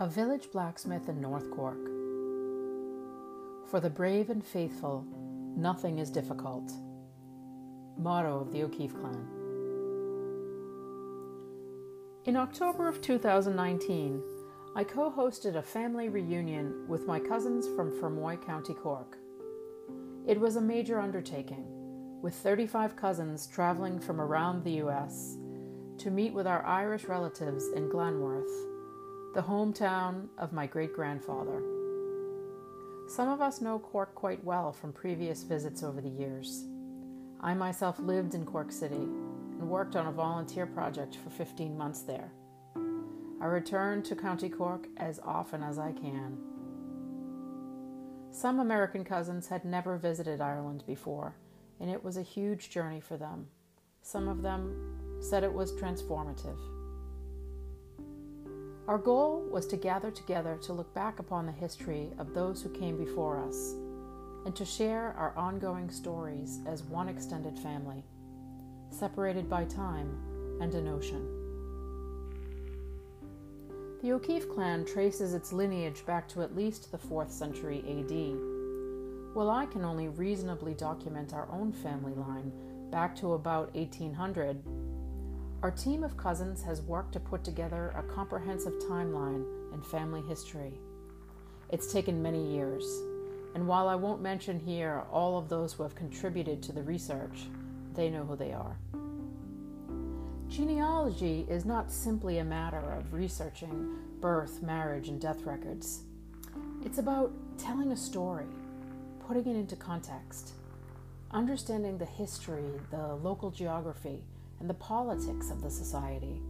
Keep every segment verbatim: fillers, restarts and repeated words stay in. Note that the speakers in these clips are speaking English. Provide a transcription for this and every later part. A village blacksmith in North Cork. For the brave and faithful, nothing is difficult. Motto of the O'Keeffe clan. In October of two thousand nineteen, I co-hosted a family reunion with my cousins from Fermoy, County Cork. It was a major undertaking, with thirty-five cousins traveling from around the U S to meet with our Irish relatives in Glanworth, the hometown of my great-grandfather. Some of us know Cork quite well from previous visits over the years. I myself lived in Cork City and worked on a volunteer project for fifteen months there. I return to County Cork as often as I can. Some American cousins had never visited Ireland before, and it was a huge journey for them. Some of them said it was transformative. Our goal was to gather together to look back upon the history of those who came before us, and to share our ongoing stories as one extended family, separated by time and an ocean. The O'Keeffe clan traces its lineage back to at least the fourth century A D, while I can only reasonably document our own family line back to about eighteen hundred. Our team of cousins has worked to put together a comprehensive timeline and family history. It's taken many years, and while I won't mention here all of those who have contributed to the research, they know who they are. Genealogy is not simply a matter of researching birth, marriage, and death records. It's about telling a story, putting it into context, understanding the history, the local geography, and the politics of the society.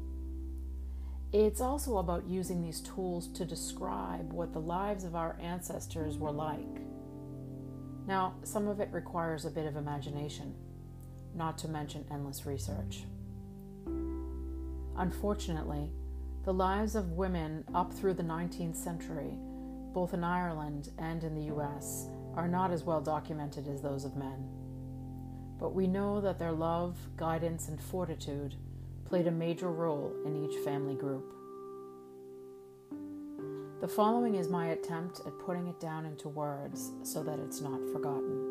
It's also about using these tools to describe what the lives of our ancestors were like. Now, some of it requires a bit of imagination, not to mention endless research. Unfortunately, the lives of women up through the nineteenth century, both in Ireland and in the U S, are not as well documented as those of men. But we know that their love, guidance, and fortitude played a major role in each family group. The following is my attempt at putting it down into words so that it's not forgotten.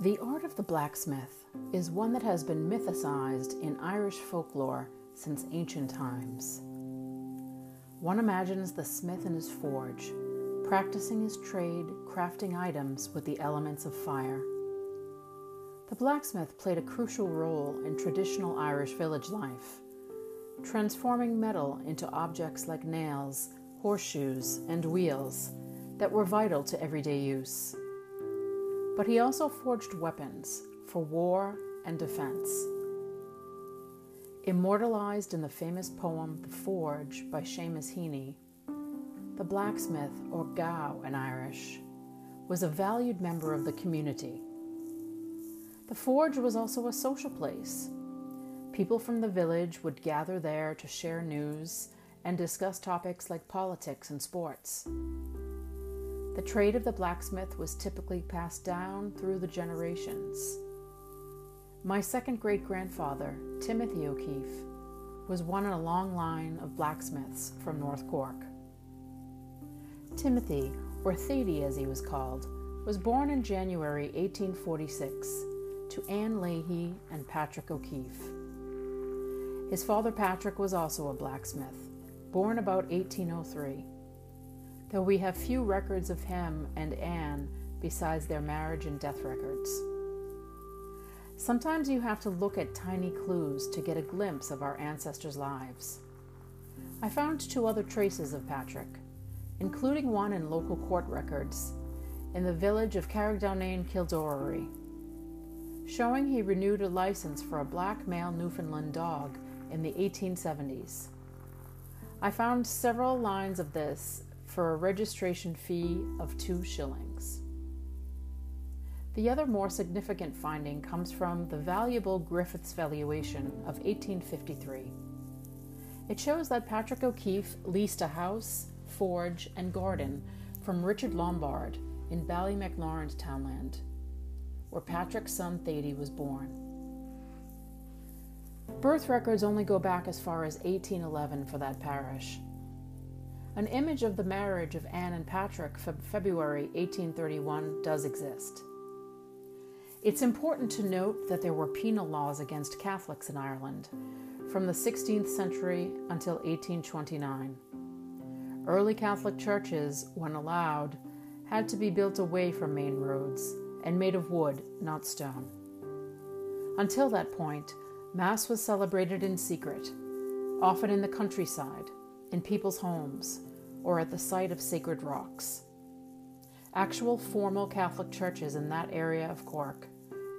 The art of the blacksmith is one that has been mythicized in Irish folklore since ancient times. One imagines the smith in his forge, practicing his trade, crafting items with the elements of fire. The blacksmith played a crucial role in traditional Irish village life, transforming metal into objects like nails, horseshoes, and wheels that were vital to everyday use. But he also forged weapons for war and defense. Immortalized in the famous poem The Forge by Seamus Heaney, the blacksmith, or Gow in Irish, was a valued member of the community. The forge was also a social place. People from the village would gather there to share news and discuss topics like politics and sports. The trade of the blacksmith was typically passed down through the generations. My second great-grandfather, Timothy O'Keeffe, was one in a long line of blacksmiths from North Cork. Timothy, or Thady as he was called, was born in January eighteen forty-six to Anne Leahy and Patrick O'Keeffe. His father Patrick was also a blacksmith, born about eighteen oh three. Though we have few records of him and Anne besides their marriage and death records. Sometimes you have to look at tiny clues to get a glimpse of our ancestors' lives. I found two other traces of Patrick, including one in local court records, in the village of Carrigdownane, Kildorrery, showing he renewed a license for a black male Newfoundland dog in the eighteen seventies. I found several lines of this for a registration fee of two shillings. The other more significant finding comes from the valuable Griffith's valuation of eighteen fifty-three. It shows that Patrick O'Keeffe leased a house, forge, and garden from Richard Lombard in Bally McLaurin's townland, where Patrick's son Thady was born. Birth records only go back as far as eighteen eleven for that parish. An image of the marriage of Anne and Patrick, Fe- February eighteen thirty-one, does exist. It's important to note that there were penal laws against Catholics in Ireland from the sixteenth century until eighteen twenty-nine. Early Catholic churches, when allowed, had to be built away from main roads and made of wood, not stone. Until that point, Mass was celebrated in secret, often in the countryside, in people's homes, or at the site of sacred rocks. Actual formal Catholic churches in that area of Cork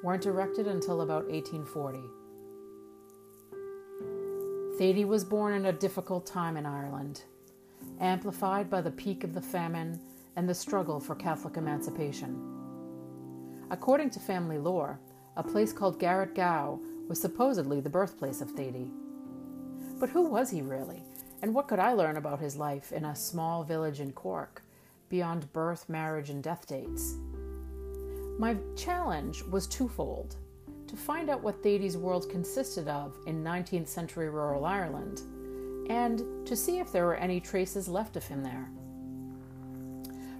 weren't erected until about eighteen forty. Thady was born in a difficult time in Ireland, amplified by the peak of the famine and the struggle for Catholic emancipation. According to family lore, a place called Garrett Gow was supposedly the birthplace of Thady. But who was he really, and what could I learn about his life in a small village in Cork, beyond birth, marriage, and death dates? My challenge was twofold: to find out what Thady's world consisted of in nineteenth century rural Ireland, and to see if there were any traces left of him there.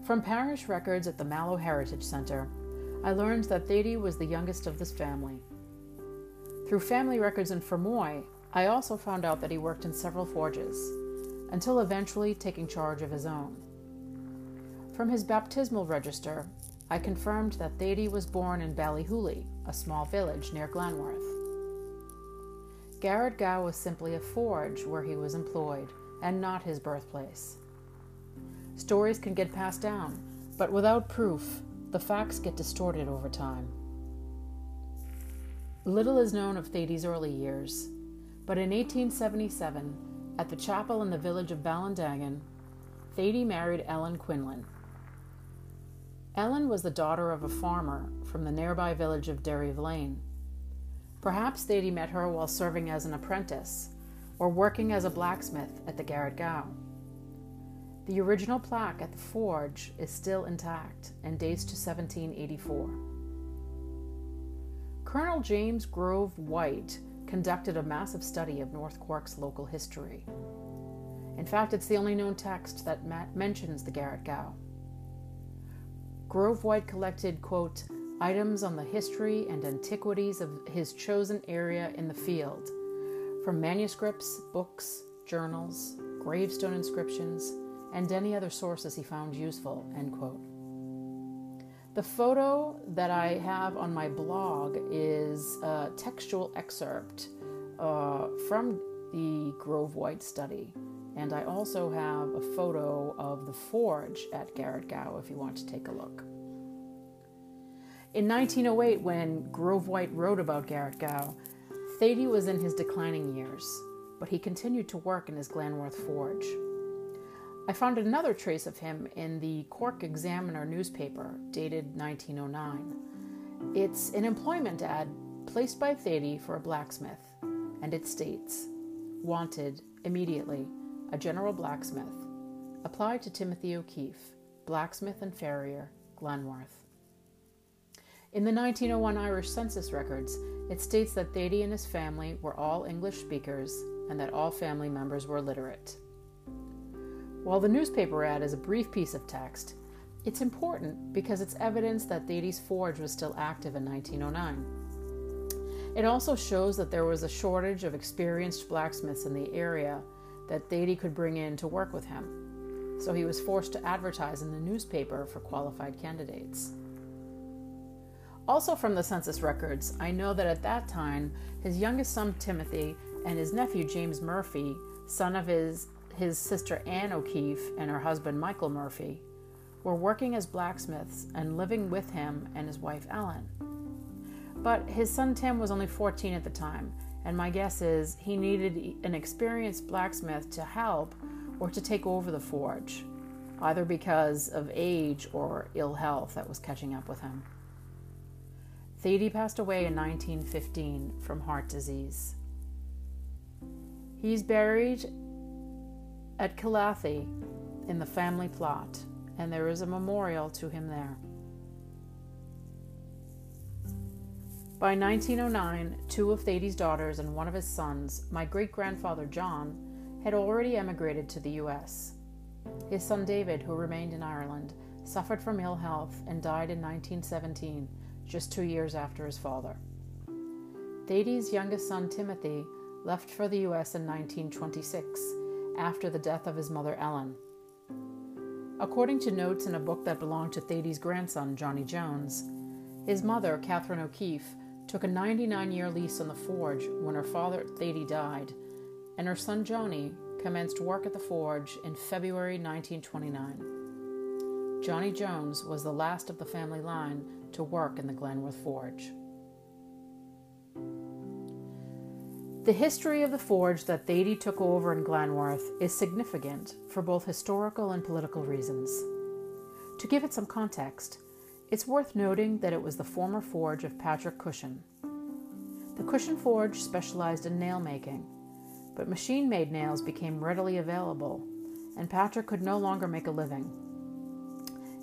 From parish records at the Mallow Heritage Centre, I learned that Thady was the youngest of this family. Through family records in Fermoy, I also found out that he worked in several forges, until eventually taking charge of his own. From his baptismal register, I confirmed that Thady was born in Ballyhooley, a small village near Glanworth. Garrett Gow was simply a forge where he was employed, and not his birthplace. Stories can get passed down, but without proof, the facts get distorted over time. Little is known of Thady's early years, but in eighteen seventy-seven, at the chapel in the village of Ballindagan, Thady married Ellen Quinlan. Ellen was the daughter of a farmer from the nearby village of Derryvlane. Perhaps Thady met her while serving as an apprentice, or working as a blacksmith at the Garrett Gow. The original plaque at the forge is still intact and dates to seventeen eighty-four. Colonel James Grove White conducted a massive study of North Cork's local history. In fact, it's the only known text that ma- mentions the Garrett Gow. Grove White collected, quote, items on the history and antiquities of his chosen area in the field, from manuscripts, books, journals, gravestone inscriptions, and any other sources he found useful, end quote. The photo that I have on my blog is a textual excerpt uh, from the Grove White study, and I also have a photo of the forge at Garrett Gow if you want to take a look. In nineteen oh eight, when Grove White wrote about Garrett Gow, Thady was in his declining years, but he continued to work in his Glanworth forge. I found another trace of him in the Cork Examiner newspaper, dated nineteen oh nine. It's an employment ad placed by Thady for a blacksmith, and it states, wanted immediately, a general blacksmith. Apply to Timothy O'Keeffe, blacksmith and farrier, Glanworth. In the nineteen oh one Irish Census records, it states that Thady and his family were all English speakers and that all family members were literate. While the newspaper ad is a brief piece of text, it's important because it's evidence that Thady's forge was still active in nineteen oh nine. It also shows that there was a shortage of experienced blacksmiths in the area that Thady could bring in to work with him, so he was forced to advertise in the newspaper for qualified candidates. Also from the census records, I know that at that time, his youngest son Timothy and his nephew James Murphy, son of his his sister Anne O'Keeffe and her husband Michael Murphy, were working as blacksmiths and living with him and his wife Ellen. But his son Tim was only fourteen at the time, and my guess is he needed an experienced blacksmith to help or to take over the forge, either because of age or ill health that was catching up with him. Thady passed away in nineteen fifteen from heart disease. He's buried at Kilathi, in the family plot, and there is a memorial to him there. By nineteen oh nine, two of Thady's daughters and one of his sons, my great-grandfather John, had already emigrated to the U S His son David, who remained in Ireland, suffered from ill health and died in nineteen seventeen, just two years after his father. Thady's youngest son Timothy left for the U S in nineteen twenty-six, after the death of his mother Ellen. According to notes in a book that belonged to Thady's grandson, Johnny Jones, his mother, Catherine O'Keeffe, took a ninety-nine-year lease on the forge when her father, Thady, died, and her son, Johnny, commenced work at the forge in February nineteen twenty-nine. Johnny Jones was the last of the family line to work in the Glanworth forge. The history of the forge that Thady took over in Glanworth is significant for both historical and political reasons. To give it some context, it's worth noting that it was the former forge of Patrick Cushion. The Cushion forge specialized in nail making, but machine-made nails became readily available, and Patrick could no longer make a living.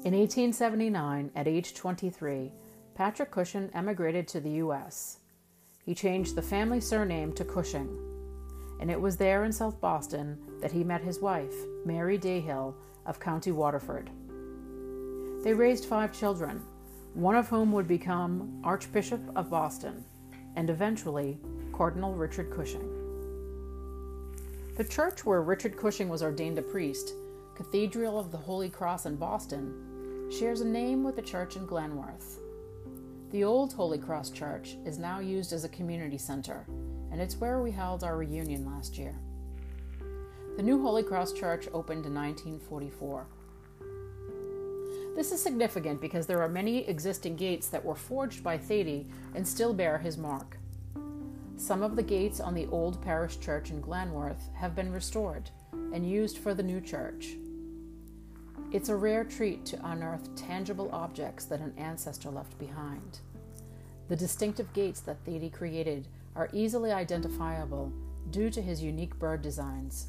In eighteen seventy-nine, at age twenty-three, Patrick Cushion emigrated to the U S He changed the family surname to Cushing, and it was there in South Boston that he met his wife, Mary Dahill of County Waterford. They raised five children, one of whom would become Archbishop of Boston and eventually Cardinal Richard Cushing. The church where Richard Cushing was ordained a priest, Cathedral of the Holy Cross in Boston, shares a name with the church in Glanworth. The old Holy Cross Church is now used as a community center, and it's where we held our reunion last year. The new Holy Cross Church opened in nineteen forty-four. This is significant because there are many existing gates that were forged by Thady and still bear his mark. Some of the gates on the old parish church in Glanworth have been restored and used for the new church. It's a rare treat to unearth tangible objects that an ancestor left behind. The distinctive gates that Thady created are easily identifiable due to his unique bird designs,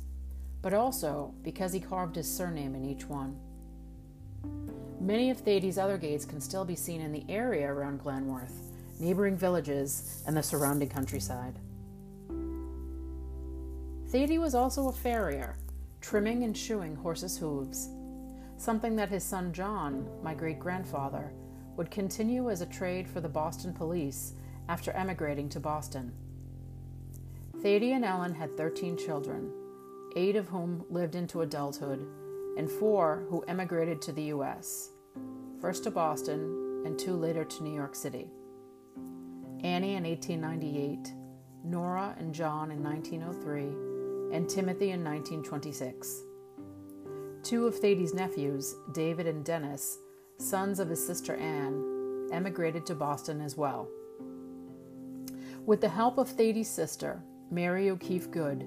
but also because he carved his surname in each one. Many of Thady's other gates can still be seen in the area around Glanworth, neighboring villages, and the surrounding countryside. Thady was also a farrier, trimming and shoeing horses' hooves, something that his son John, my great-grandfather, would continue as a trade for the Boston police after emigrating to Boston. Thady and Ellen had thirteen children, eight of whom lived into adulthood, and four who emigrated to the U S, first to Boston and two later to New York City. Annie in eighteen ninety-eight, Nora and John in nineteen oh three, and Timothy in nineteen twenty-six. Two of Thady's nephews, David and Dennis, sons of his sister Anne, emigrated to Boston as well. With the help of Thady's sister, Mary O'Keeffe Good,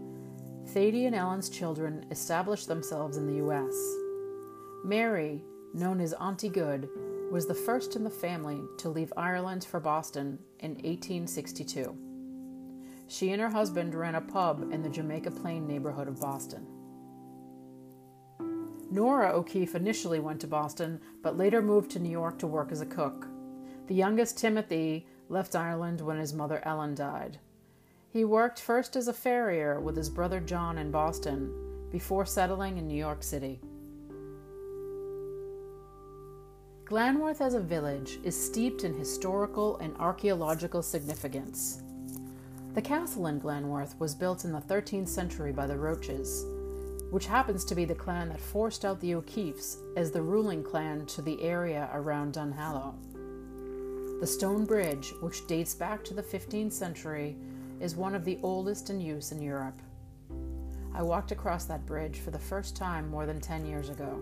Thady and Ellen's children established themselves in the U S Mary, known as Auntie Good, was the first in the family to leave Ireland for Boston in eighteen sixty-two. She and her husband ran a pub in the Jamaica Plain neighborhood of Boston. Nora O'Keeffe initially went to Boston, but later moved to New York to work as a cook. The youngest, Timothy, left Ireland when his mother Ellen died. He worked first as a farrier with his brother John in Boston, before settling in New York City. Glanworth as a village is steeped in historical and archaeological significance. The castle in Glanworth was built in the thirteenth century by the Roaches, which happens to be the clan that forced out the O'Keeffes as the ruling clan to the area around Dunhallow. The stone bridge, which dates back to the fifteenth century, is one of the oldest in use in Europe. I walked across that bridge for the first time more than ten years ago.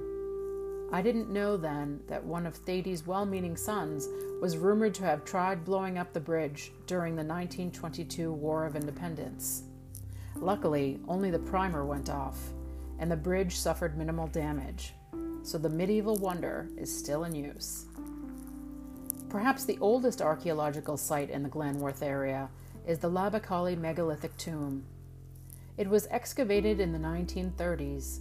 I didn't know then that one of Thady's well-meaning sons was rumored to have tried blowing up the bridge during the nineteen twenty-two War of Independence. Luckily, only the primer went off, and the bridge suffered minimal damage, so the medieval wonder is still in use. Perhaps the oldest archaeological site in the Glanworth area is the Leabacallee megalithic tomb. It was excavated in the nineteen thirties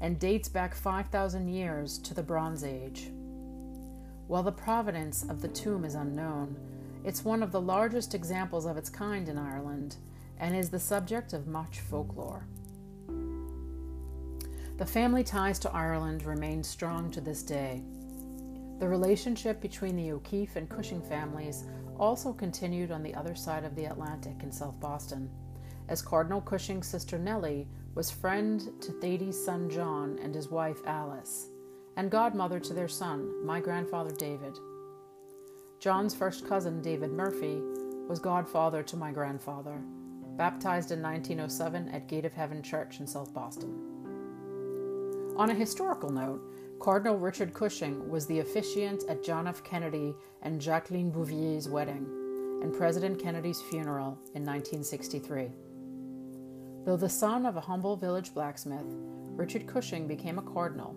and dates back five thousand years to the Bronze Age. While the provenance of the tomb is unknown, it's one of the largest examples of its kind in Ireland and is the subject of much folklore. The family ties to Ireland remain strong to this day. The relationship between the O'Keeffe and Cushing families also continued on the other side of the Atlantic in South Boston, as Cardinal Cushing's sister Nellie was friend to Thady's son John and his wife Alice, and godmother to their son, my grandfather David. John's first cousin, David Murphy, was godfather to my grandfather, baptized in nineteen oh seven at Gate of Heaven Church in South Boston. On a historical note, Cardinal Richard Cushing was the officiant at John F. Kennedy and Jacqueline Bouvier's wedding and President Kennedy's funeral in nineteen sixty-three. Though the son of a humble village blacksmith, Richard Cushing became a cardinal.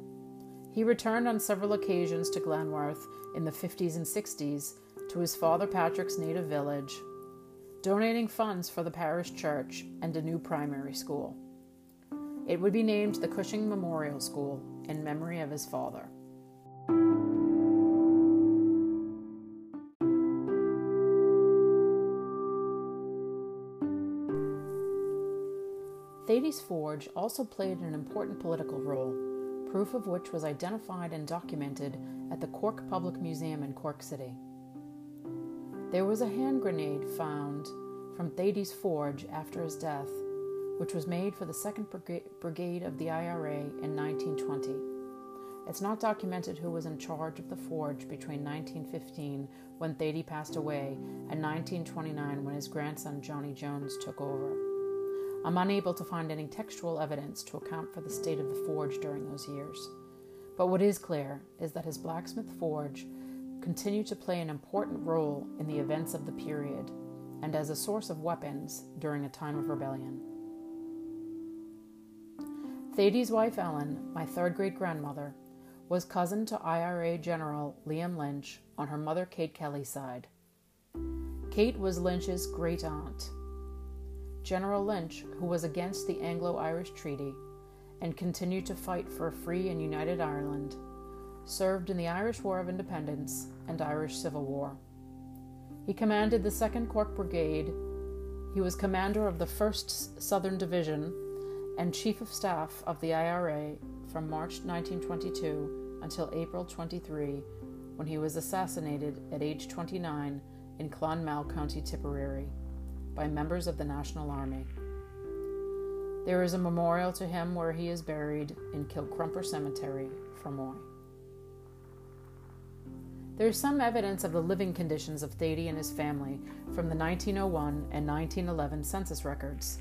He returned on several occasions to Glanworth in the fifties and sixties to his father Patrick's native village, donating funds for the parish church and a new primary school. It would be named the Cushing Memorial School in memory of his father. Thady's Forge also played an important political role, proof of which was identified and documented at the Cork Public Museum in Cork City. There was a hand grenade found from Thady's Forge after his death, which was made for the second Brigade of the I R A in nineteen twenty. It's not documented who was in charge of the forge between nineteen fifteen, when Thady passed away, and nineteen twenty-nine, when his grandson Johnny Jones took over. I'm unable to find any textual evidence to account for the state of the forge during those years. But what is clear is that his blacksmith forge continued to play an important role in the events of the period and as a source of weapons during a time of rebellion. Thady's wife Ellen, my third-grade grandmother, was cousin to I R A General Liam Lynch on her mother Kate Kelly's side. Kate was Lynch's great-aunt. General Lynch, who was against the Anglo-Irish Treaty and continued to fight for a free and united Ireland, served in the Irish War of Independence and Irish Civil War. He commanded the second Cork Brigade. He was commander of the first Southern Division and Chief of Staff of the I R A from March nineteen twenty-two until April twenty-three, when he was assassinated at age twenty-nine in Clonmel, County Tipperary, by members of the National Army. There is a memorial to him where he is buried in Kilcrumper Cemetery, Fermoy. There is some evidence of the living conditions of Thady and his family from the nineteen oh one and nineteen eleven census records.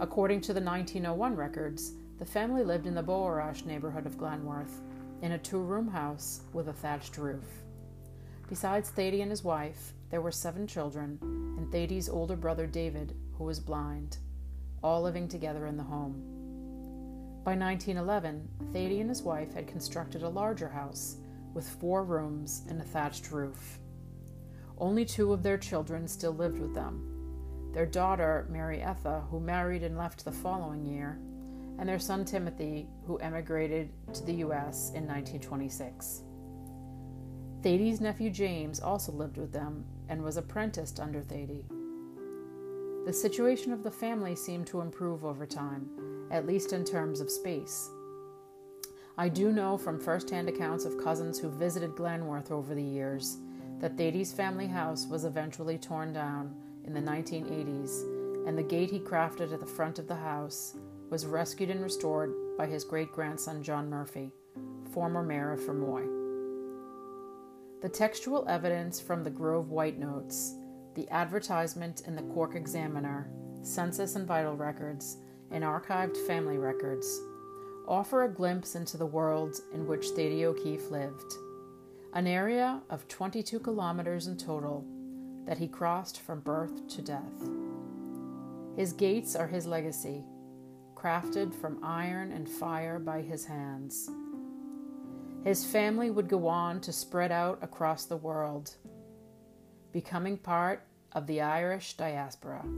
According to the nineteen oh one records, the family lived in the Beaurash neighborhood of Glanworth in a two-room house with a thatched roof. Besides Thady and his wife, there were seven children and Thady's older brother David, who was blind, all living together in the home. By nineteen eleven, Thady and his wife had constructed a larger house with four rooms and a thatched roof. Only two of their children still lived with them, their daughter, Mary Etha, who married and left the following year, and their son, Timothy, who emigrated to the U S in nineteen twenty-six. Thady's nephew, James, also lived with them and was apprenticed under Thady. The situation of the family seemed to improve over time, at least in terms of space. I do know from first-hand accounts of cousins who visited Glanworth over the years that Thady's family house was eventually torn down in the nineteen eighties, and the gate he crafted at the front of the house was rescued and restored by his great-grandson John Murphy, former mayor of Fermoy. The textual evidence from the Grove White Notes, the advertisement in the Cork Examiner, Census and Vital Records, and archived family records offer a glimpse into the world in which Thady O'Keeffe lived, an area of twenty-two kilometers in total that he crossed from birth to death. His gates are his legacy, crafted from iron and fire by his hands. His family would go on to spread out across the world, becoming part of the Irish diaspora.